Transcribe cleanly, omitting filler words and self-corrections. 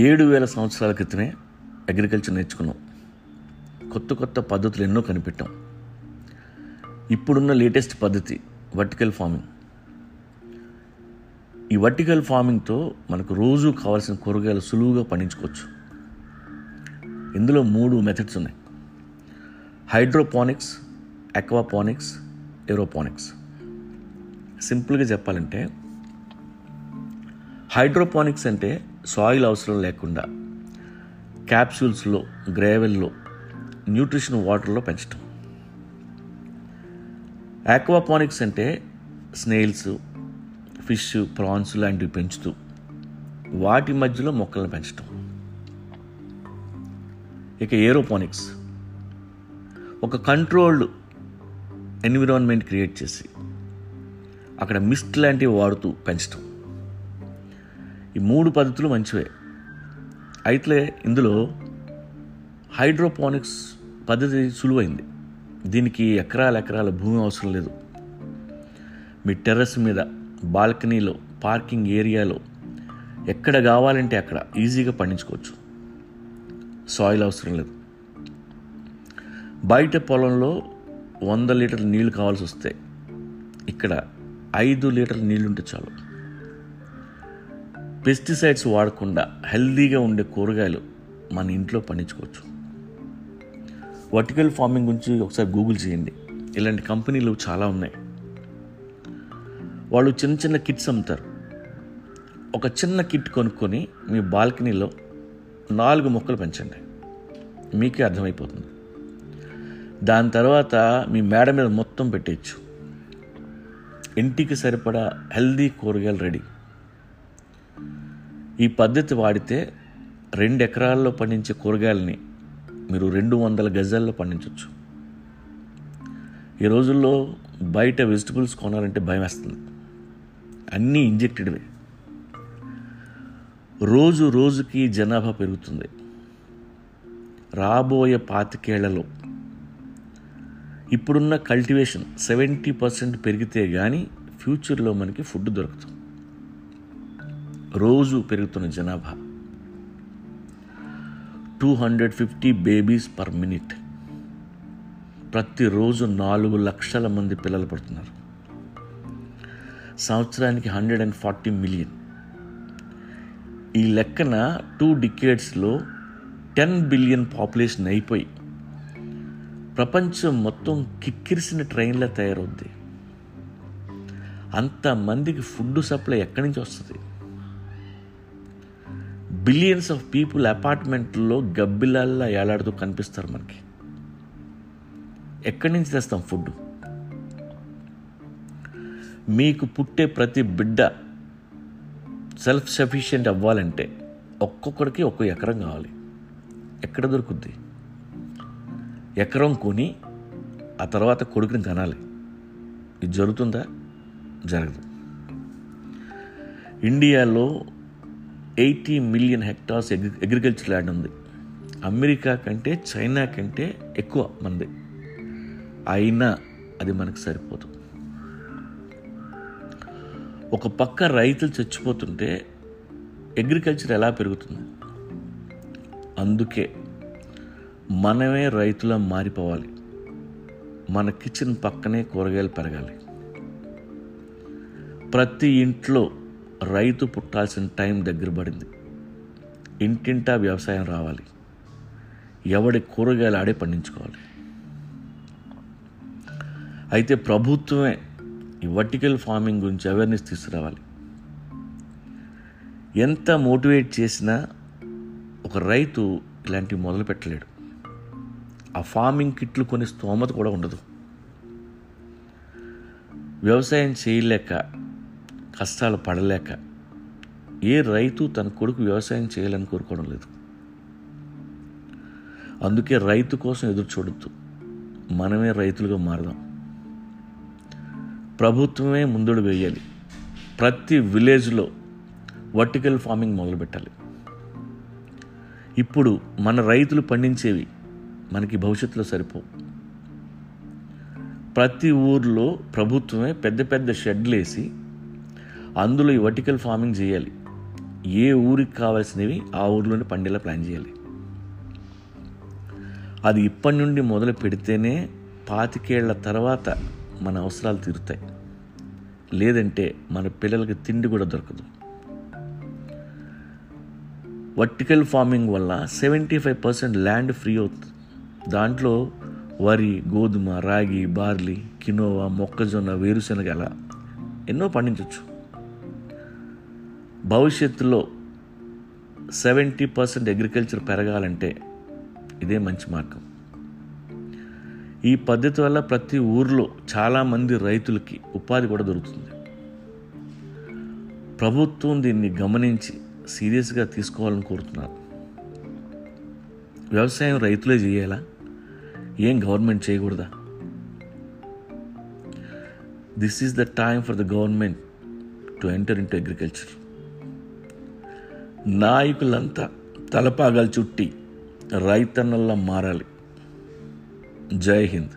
7,000 సంవత్సరాల క్రితమే అగ్రికల్చర్ నేర్చుకున్నాం. కొత్త కొత్త పద్ధతులు ఎన్నో కనిపెట్టాం. ఇప్పుడున్న లేటెస్ట్ పద్ధతి వర్టికల్ ఫార్మింగ్. ఈ వర్టికల్ ఫార్మింగ్తో మనకు రోజు కావాల్సిన కూరగాయలు సులువుగా పండించుకోవచ్చు. ఇందులో 3 మెథడ్స్ ఉన్నాయి: హైడ్రోపానిక్స్, అక్వాపానిక్స్, ఏరోపానిక్స్. సింపుల్గా చెప్పాలంటే హైడ్రోపానిక్స్ అంటే సాయిల్ అవసరం లేకుండా క్యాప్సూల్స్లో, గ్రేవెల్లో, న్యూట్రిషన్ వాటర్లో పెంచడం. ఆక్వాపానిక్స్ అంటే స్నేల్స్, ఫిష్, ప్రాన్స్ లాంటివి పెంచుతూ వాటి మధ్యలో మొక్కలను పెంచడం. ఇక ఏరోపానిక్స్ ఒక కంట్రోల్డ్ ఎన్విరాన్మెంట్ క్రియేట్ చేసి అక్కడ మిస్ట్ లాంటివి వాడుతూ పెంచడం. ఈ 3 పద్ధతులు మంచివే. అయితే ఇందులో హైడ్రోపానిక్స్ పద్ధతి సులువైంది. దీనికి ఎకరాల భూమి అవసరం లేదు. మీ టెర్రస్ మీద, బాల్కనీలో, పార్కింగ్ ఏరియాలో ఎక్కడ కావాలంటే అక్కడ ఈజీగా పండించుకోవచ్చు. సాయిల్ అవసరం లేదు. బయట పొలంలో 100 లీటర్ల నీళ్లు కావాల్సి వస్తే ఇక్కడ 5 లీటర్ల నీళ్ళు ఉంటే చాలు. పెస్టిసైడ్స్ వాడకుండా హెల్దీగా ఉండే కూరగాయలు మన ఇంట్లో పండించుకోవచ్చు. వర్టికల్ ఫార్మింగ్ గురించి ఒకసారి గూగుల్ చేయండి. ఇలాంటి కంపెనీలు చాలా ఉన్నాయి. వాళ్ళు చిన్న కిట్స్ అమ్ముతారు. ఒక చిన్న కిట్ కొనుక్కొని మీ బాల్కనీలో 4 మొక్కలు పెంచండి, మీకే అర్థమైపోతుంది. దాని తర్వాత మీ మేడ మీద మొత్తం పెట్టేయచ్చు. ఇంటికి సరిపడా హెల్దీ కూరగాయలు రెడీ. ఈ పద్ధతి వాడితే 2 ఎకరాల్లో పండించే కూరగాయలని మీరు 200 గజాల్లో పండించవచ్చు. ఈ రోజుల్లో బయట వెజిటబుల్స్ కొనాలంటే భయం వేస్తుంది. అన్నీ ఇంజెక్టెడ్వే. రోజుకి జనాభా పెరుగుతుంది. రాబోయే 25 ఏళ్లలో ఇప్పుడున్న కల్టివేషన్ 70% పెరిగితే కానీ ఫ్యూచర్లో మనకి ఫుడ్ దొరుకుతుంది. రోజు పెరుగుతున్న జనాభా 250 బేబీస్ పర్ మినిట్. ప్రతిరోజు 4 లక్షల మంది పిల్లలు పడుతున్నారు. సంవత్సరానికి 140 మిలియన్. ఈ లెక్కన 2 డికేడ్స్లో 10 బిలియన్ పాపులేషన్ అయిపోయి ప్రపంచం మొత్తం కిక్కిరిసిన ట్రైన్లా తయారవుద్ది. అంతమందికి ఫుడ్ సప్లై ఎక్కడి నుంచి వస్తుంది? బిలియన్స్ ఆఫ్ పీపుల్ అపార్ట్మెంట్లో గబ్బిలాల్లా ఏలాడుతూ కనిపిస్తారు. మనకి ఎక్కడి నుంచి తెస్తాం ఫుడ్? మీకు పుట్టే ప్రతి బిడ్డ సెల్ఫ్ సఫిషియెంట్ అవ్వాలంటే ఒక్కొక్కడికి 1 ఎకరం కావాలి. ఎక్కడ దొరుకుద్ది? 1 ఎకరం కొని ఆ తర్వాత కొడుకుని కనాలి. ఇది జరుగుతుందా? జరగదు. ఇండియాలో 80 మిలియన్ హెక్టార్స్ అగ్రికల్చర్ ల్యాండ్ ఉంది. అమెరికా కంటే, చైనా కంటే ఎక్కువ మంది. అయినా అది మనకు సరిపోదు. ఒక పక్క రైతులు చచ్చిపోతుంటే అగ్రికల్చర్ ఎలా పెరుగుతుంది? అందుకే మనమే రైతులా మారిపోవాలి. మన కిచెన్ పక్కనే కూరగాయలు పెరగాలి. ప్రతి ఇంట్లో రైతు పుట్టాల్సిన టైం దగ్గర పడింది. ఇంటింటా వ్యవసాయం రావాలి. ఎవడి కూరగాయలు ఆడే పండించుకోవాలి. అయితే ప్రభుత్వమే ఈ వర్టికల్ ఫార్మింగ్ గురించి అవేర్నెస్ తీసుకురావాలి. ఎంత మోటివేట్ చేసినా ఒక రైతు ఇలాంటివి మొదలు పెట్టలేడు. ఆ ఫార్మింగ్ కిట్లు కొని స్తోమత కూడా ఉండదు. వ్యవసాయం చేయలేక, కష్టాలు పడలేక ఏ రైతు తన కొడుకు వ్యవసాయం చేయాలని కోరుకోవడం లేదు. అందుకే రైతు కోసం ఎదురు చూడొద్దు. మనమే రైతులుగా మారదాం. ప్రభుత్వమే ముందడు వేయాలి. ప్రతి విలేజ్లో వర్టికల్ ఫార్మింగ్ మొదలుపెట్టాలి. ఇప్పుడు మన రైతులు పండించేవి మనకి భవిష్యత్తులో సరిపోవు. ప్రతి ఊర్లో ప్రభుత్వమే పెద్ద పెద్ద షెడ్లు వేసి అందులో ఈ వర్టికల్ ఫార్మింగ్ చేయాలి. ఏ ఊరికి కావాల్సినవి ఆ ఊరిలోనే పండేలా ప్లాన్ చేయాలి. అది ఇప్పటి నుండి మొదలు పెడితేనే 25 ఏళ్ల తర్వాత మన అవసరాలు తీరుతాయి. లేదంటే మన పిల్లలకి తిండి కూడా దొరకదు. వర్టికల్ ఫార్మింగ్ వల్ల 75% ల్యాండ్ ఫ్రీ అవుతుంది. దాంట్లో వరి, గోధుమ, రాగి, బార్లీ, కినోవా, మొక్కజొన్న, వేరుశనగ అలా ఎన్నో పండించవచ్చు. భవిష్యత్తులో 70% అగ్రికల్చర్ పెరగాలంటే ఇదే మంచి మార్గం. ఈ పద్ధతి వల్ల ప్రతి ఊర్లో చాలామంది రైతులకి ఉపాధి కూడా దొరుకుతుంది. ప్రభుత్వం దీన్ని గమనించి సీరియస్గా తీసుకోవాలని కోరుతున్నారు. వ్యవసాయం రైతులే చేయాలా? ఏం గవర్నమెంట్ చేయకూడదా? This is the time for the government to enter in to agriculture. నాయకులంతా తలపాగాలు చుట్టి రైతన్నల్లా మారాలి. జై హింద్.